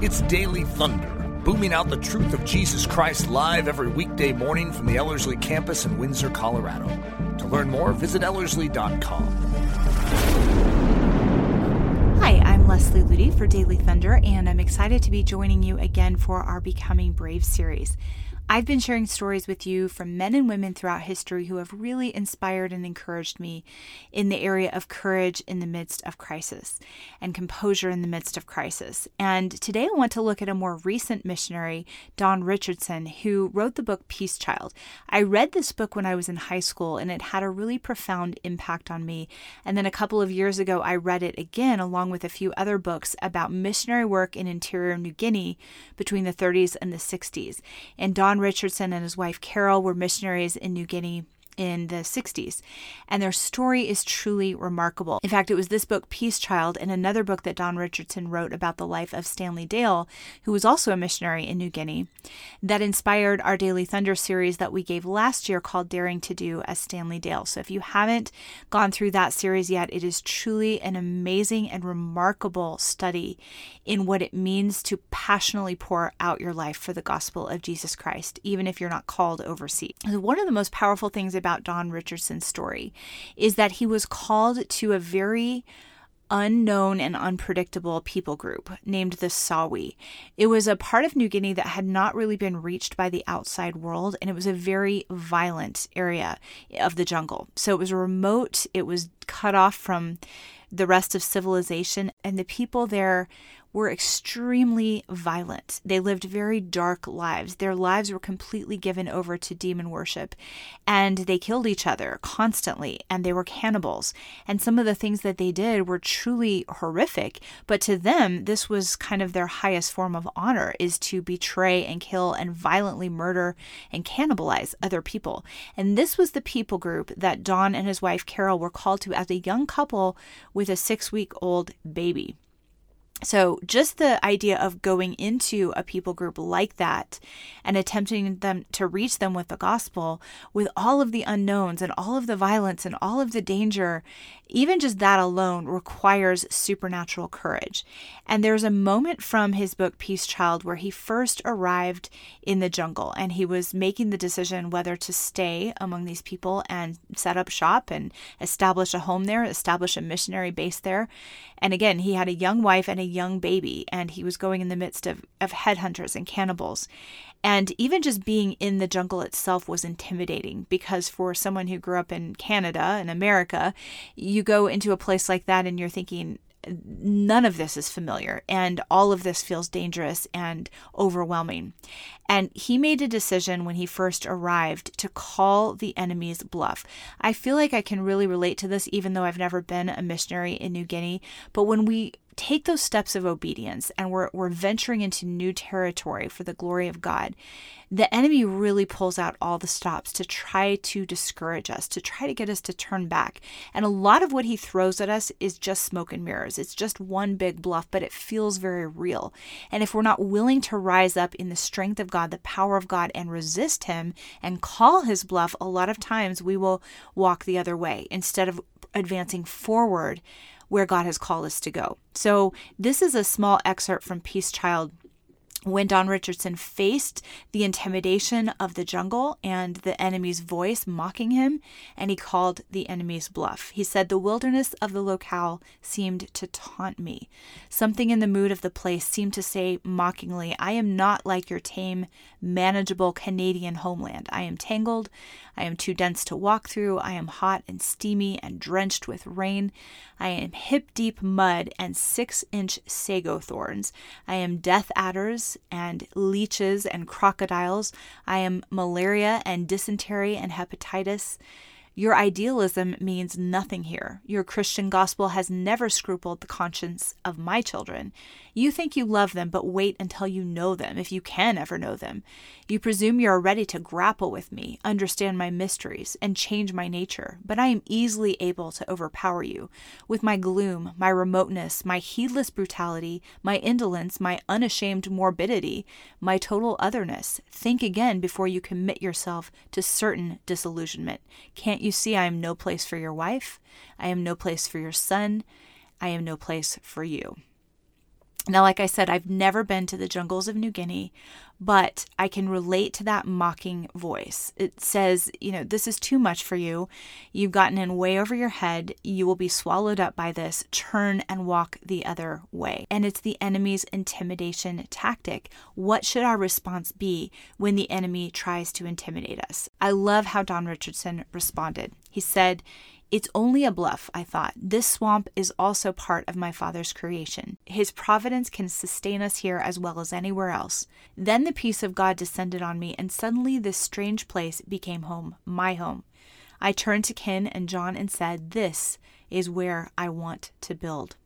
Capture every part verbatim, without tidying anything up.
It's Daily Thunder, booming out the truth of Jesus Christ live every weekday morning from the Ellerslie campus in Windsor, Colorado. To learn more, visit ellerslie dot com. Hi, I'm Leslie Luty for Daily Thunder, and I'm excited to be joining you again for our Becoming Brave series. I've been sharing stories with you from men and women throughout history who have really inspired and encouraged me in the area of courage in the midst of crisis and composure in the midst of crisis. And today I want to look at a more recent missionary, Don Richardson, who wrote the book Peace Child. I read this book when I was in high school, and it had a really profound impact on me. And then a couple of years ago, I read it again along with a few other books about missionary work in interior New Guinea between the thirties and the sixties. And Don Richardson and his wife Carol were missionaries in New Guinea in the sixties, and their story is truly remarkable. In fact, it was this book, Peace Child, and another book that Don Richardson wrote about the life of Stanley Dale, who was also a missionary in New Guinea, that inspired our Daily Thunder series that we gave last year called Daring to Do as Stanley Dale. So if you haven't gone through that series yet, it is truly an amazing and remarkable study in what it means to passionately pour out your life for the gospel of Jesus Christ, even if you're not called overseas. One of the most powerful things about About Don Richardson's story is that he was called to a very unknown and unpredictable people group named the Sawi. It was a part of New Guinea that had not really been reached by the outside world, and it was a very violent area of the jungle. So it was remote, it was cut off from the rest of civilization, and the people there were extremely violent. They lived very dark lives. Their lives were completely given over to demon worship, and they killed each other constantly, and they were cannibals. And some of the things that they did were truly horrific, but to them, this was kind of their highest form of honor, is to betray and kill and violently murder and cannibalize other people. And this was the people group that Don and his wife Carol were called to as a young couple with a six-week-old baby. So just the idea of going into a people group like that and attempting them to reach them with the gospel, with all of the unknowns and all of the violence and all of the danger, even just that alone requires supernatural courage. And there's a moment from his book, Peace Child, where he first arrived in the jungle and he was making the decision whether to stay among these people and set up shop and establish a home there, establish a missionary base there. And again, he had a young wife and a young baby, and he was going in the midst of, of headhunters and cannibals. And even just being in the jungle itself was intimidating, because for someone who grew up in Canada and America, you go into a place like that and you're thinking, none of this is familiar, and all of this feels dangerous and overwhelming. And he made a decision when he first arrived to call the enemy's bluff. I feel like I can really relate to this, even though I've never been a missionary in New Guinea. But when we take those steps of obedience and we're, we're venturing into new territory for the glory of God, the enemy really pulls out all the stops to try to discourage us, to try to get us to turn back. And a lot of what he throws at us is just smoke and mirrors. It's just one big bluff, but it feels very real. And if we're not willing to rise up in the strength of God, the power of God, and resist him and call his bluff, a lot of times we will walk the other way instead of advancing forward where God has called us to go. So this is a small excerpt from Peace Child, when Don Richardson faced the intimidation of the jungle and the enemy's voice mocking him, and he called the enemy's bluff. He said, "The wilderness of the locale seemed to taunt me. Something in the mood of the place seemed to say mockingly, I am not like your tame, manageable Canadian homeland. I am tangled. I am too dense to walk through. I am hot and steamy and drenched with rain. I am hip-deep mud and six-inch sago thorns. I am death adders and leeches and crocodiles. I am malaria and dysentery and hepatitis. Your idealism means nothing here. Your Christian gospel has never scrupled the conscience of my children. You think you love them, but wait until you know them, if you can ever know them. You presume you are ready to grapple with me, understand my mysteries, and change my nature, but I am easily able to overpower you. With my gloom, my remoteness, my heedless brutality, my indolence, my unashamed morbidity, my total otherness, think again before you commit yourself to certain disillusionment. Can't you You see, I am no place for your wife. I am no place for your son. I am no place for you." Now, like I said, I've never been to the jungles of New Guinea, but I can relate to that mocking voice. It says, you know, this is too much for you. You've gotten in way over your head. You will be swallowed up by this. Turn and walk the other way. And it's the enemy's intimidation tactic. What should our response be when the enemy tries to intimidate us? I love how Don Richardson responded. He said, "It's only a bluff," I thought. "This swamp is also part of my Father's creation. His providence can sustain us here as well as anywhere else." Then the peace of God descended on me, and suddenly this strange place became home, my home. I turned to Ken and John and said, "This is where I want to build."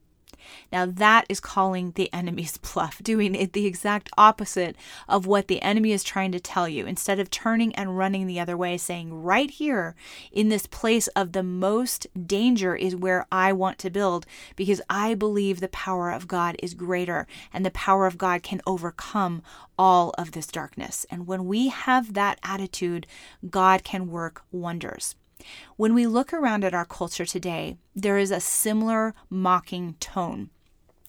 Now that is calling the enemy's bluff, doing it the exact opposite of what the enemy is trying to tell you. Instead of turning and running the other way, saying, right here in this place of the most danger is where I want to build, because I believe the power of God is greater and the power of God can overcome all of this darkness. And when we have that attitude, God can work wonders. When we look around at our culture today, there is a similar mocking tone.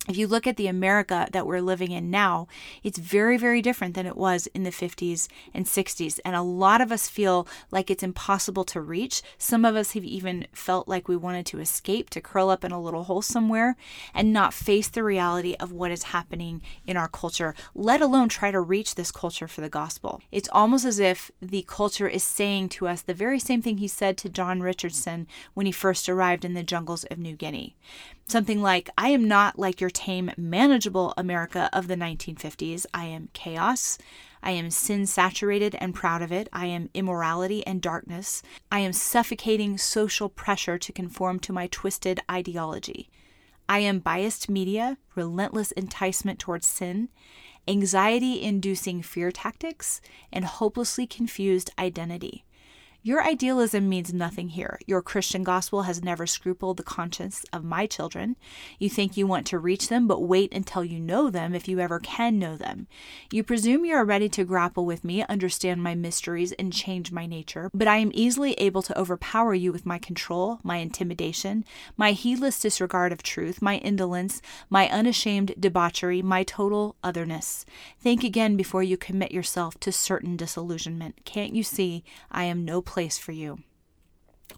If you look at the America that we're living in now, it's very, very different than it was in the fifties and sixties. And a lot of us feel like it's impossible to reach. Some of us have even felt like we wanted to escape, to curl up in a little hole somewhere and not face the reality of what is happening in our culture, let alone try to reach this culture for the gospel. It's almost as if the culture is saying to us the very same thing he said to Don Richardson when he first arrived in the jungles of New Guinea. Something like, "I am not like your tame, manageable America of the nineteen fifties. I am chaos. I am sin-saturated and proud of it. I am immorality and darkness. I am suffocating social pressure to conform to my twisted ideology. I am biased media, relentless enticement towards sin, anxiety-inducing fear tactics, and hopelessly confused identity. Your idealism means nothing here. Your Christian gospel has never scrupled the conscience of my children. You think you want to reach them, but wait until you know them, if you ever can know them. You presume you are ready to grapple with me, understand my mysteries, and change my nature, but I am easily able to overpower you with my control, my intimidation, my heedless disregard of truth, my indolence, my unashamed debauchery, my total otherness. Think again before you commit yourself to certain disillusionment. Can't you see I am no place place for you?"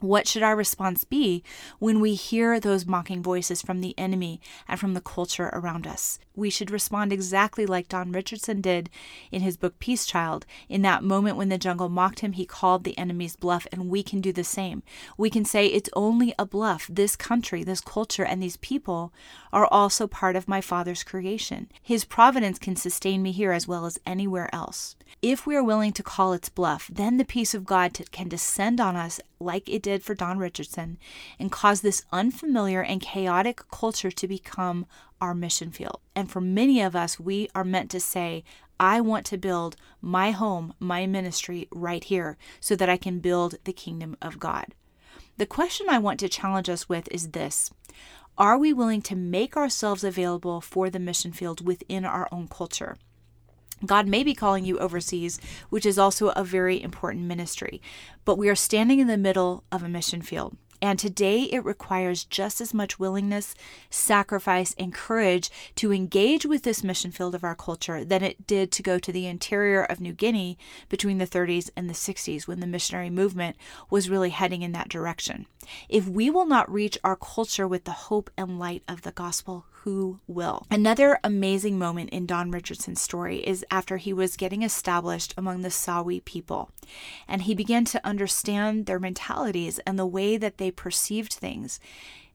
What should our response be when we hear those mocking voices from the enemy and from the culture around us? We should respond exactly like Don Richardson did in his book, Peace Child. In that moment when the jungle mocked him, he called the enemy's bluff, and we can do the same. We can say, "It's only a bluff. This country, this culture, and these people are also part of my Father's creation. His providence can sustain me here as well as anywhere else." If we are willing to call its bluff, then the peace of God can descend on us like it did for Don Richardson and cause this unfamiliar and chaotic culture to become our mission field. And for many of us, we are meant to say, "I want to build my home, my ministry right here so that I can build the kingdom of God." The question I want to challenge us with is this: are we willing to make ourselves available for the mission field within our own culture? God may be calling you overseas, which is also a very important ministry, but we are standing in the middle of a mission field. And today it requires just as much willingness, sacrifice, and courage to engage with this mission field of our culture than it did to go to the interior of New Guinea between the thirties and the sixties when the missionary movement was really heading in that direction. If we will not reach our culture with the hope and light of the gospel, who will? Another amazing moment in Don Richardson's story is after he was getting established among the Sawi people, and he began to understand their mentalities and the way that they perceived things.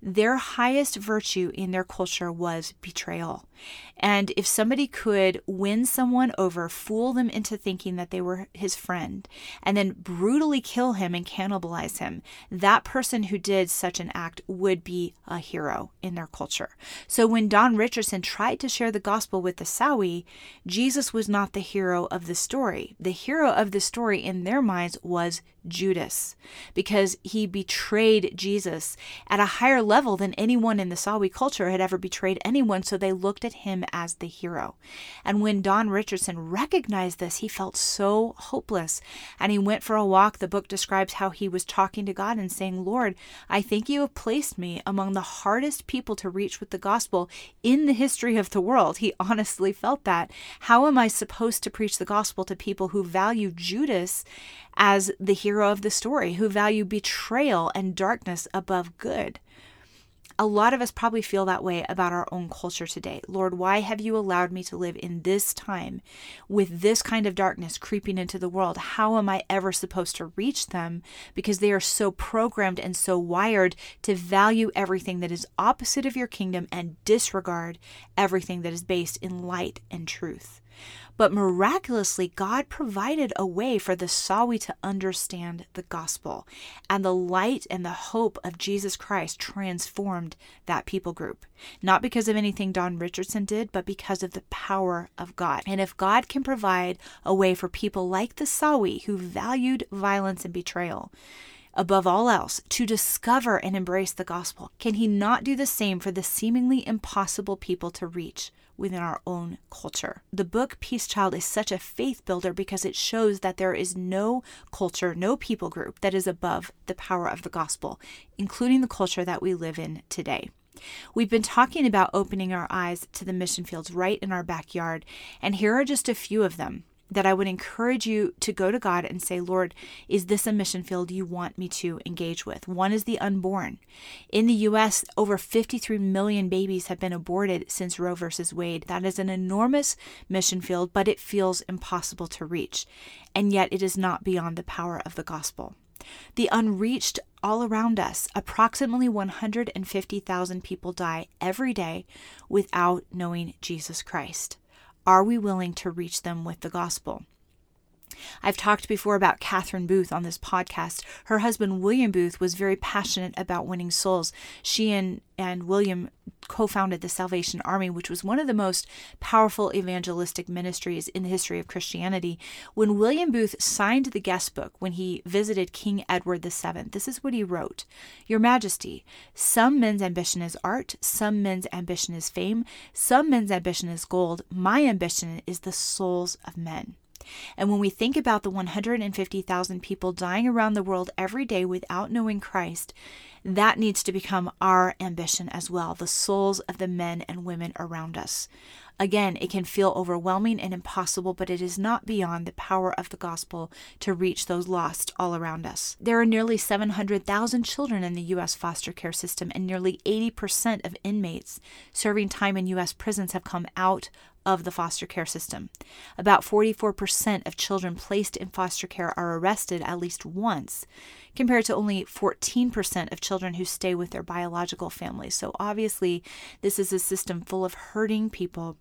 Their highest virtue in their culture was betrayal. And if somebody could win someone over, fool them into thinking that they were his friend, and then brutally kill him and cannibalize him, that person who did such an act would be a hero in their culture. So when Don Richardson tried to share the gospel with the Sawi, Jesus was not the hero of the story. The hero of the story in their minds was Judas, because he betrayed Jesus at a higher level than anyone in the Sawi culture had ever betrayed anyone, so they looked at him as the hero. And when Don Richardson recognized this, he felt so hopeless, and he went for a walk. The book describes how he was talking to God and saying, "Lord, I think you have placed me among the hardest people to reach with the gospel in the history of the world." He honestly felt that. How am I supposed to preach the gospel to people who value Judas as the hero of the story, who value betrayal and darkness above good? A lot of us probably feel that way about our own culture today. Lord, why have you allowed me to live in this time with this kind of darkness creeping into the world? How am I ever supposed to reach them? Because they are so programmed and so wired to value everything that is opposite of your kingdom and disregard everything that is based in light and truth. But miraculously, God provided a way for the Sawi to understand the gospel, and the light and the hope of Jesus Christ transformed that people group. Not because of anything Don Richardson did, but because of the power of God. And if God can provide a way for people like the Sawi, who valued violence and betrayal above all else, to discover and embrace the gospel, can he not do the same for the seemingly impossible people to reach within our own culture? The book Peace Child is such a faith builder because it shows that there is no culture, no people group that is above the power of the gospel, including the culture that we live in today. We've been talking about opening our eyes to the mission fields right in our backyard, and here are just a few of them that I would encourage you to go to God and say, Lord, is this a mission field you want me to engage with? One is the unborn. In the U S, over fifty-three million babies have been aborted since Roe versus Wade. That is an enormous mission field, but it feels impossible to reach. And yet it is not beyond the power of the gospel. The unreached all around us, approximately one hundred fifty thousand people die every day without knowing Jesus Christ. Are we willing to reach them with the gospel? I've talked before about Catherine Booth on this podcast. Her husband, William Booth, was very passionate about winning souls. She and, and William co-founded the Salvation Army, which was one of the most powerful evangelistic ministries in the history of Christianity. When William Booth signed the guest book when he visited King Edward the Seventh, this is what he wrote. Your Majesty, some men's ambition is art, some men's ambition is fame, some men's ambition is gold. My ambition is the souls of men. And when we think about the one hundred fifty thousand people dying around the world every day without knowing Christ, that needs to become our ambition as well, the souls of the men and women around us. Again, it can feel overwhelming and impossible, but it is not beyond the power of the gospel to reach those lost all around us. There are nearly seven hundred thousand children in the U S foster care system, and nearly eighty percent of inmates serving time in U S prisons have come out of the foster care system. About forty-four percent of children placed in foster care are arrested at least once, compared to only fourteen percent of children who stay with their biological families. So obviously, this is a system full of hurting people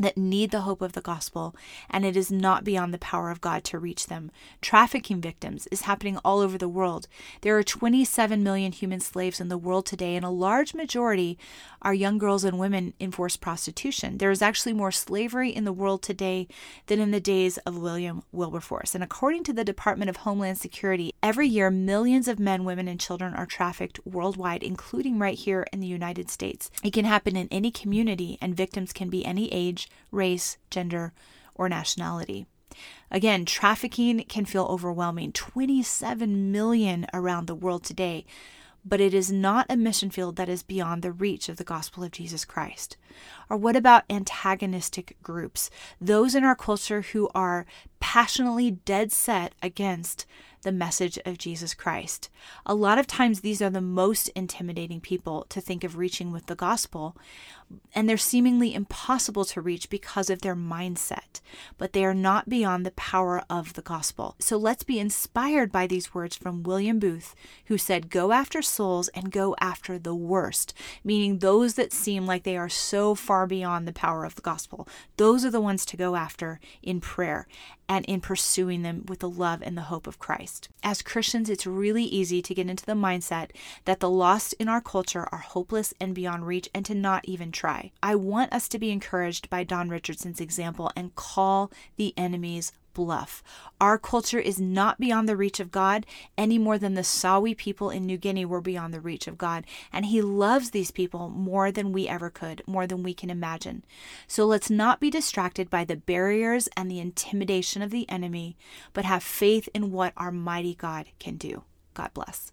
that need the hope of the gospel, and it is not beyond the power of God to reach them. Trafficking victims is happening all over the world. There are twenty-seven million human slaves in the world today, and a large majority are young girls and women in forced prostitution. There is actually more slavery in the world today than in the days of William Wilberforce. And according to the Department of Homeland Security, every year millions of men, women, and children are trafficked worldwide, including right here in the United States. It can happen in any community, and victims can be any age, race, gender, or nationality. Again, trafficking can feel overwhelming. twenty-seven million around the world today, but it is not a mission field that is beyond the reach of the gospel of Jesus Christ. Or what about antagonistic groups? Those in our culture who are passionately dead set against the message of Jesus Christ. A lot of times these are the most intimidating people to think of reaching with the gospel, and they're seemingly impossible to reach because of their mindset, but they are not beyond the power of the gospel. So let's be inspired by these words from William Booth, who said, go after souls and go after the worst, meaning those that seem like they are so far beyond the power of the gospel. Those are the ones to go after in prayer and in pursuing them with the love and the hope of Christ. As Christians, it's really easy to get into the mindset that the lost in our culture are hopeless and beyond reach, and to not even try. I want us to be encouraged by Don Richardson's example and call the enemy's bluff. Our culture is not beyond the reach of God any more than the Sawi people in New Guinea were beyond the reach of God. And he loves these people more than we ever could, more than we can imagine. So let's not be distracted by the barriers and the intimidation of the enemy, but have faith in what our mighty God can do. God bless.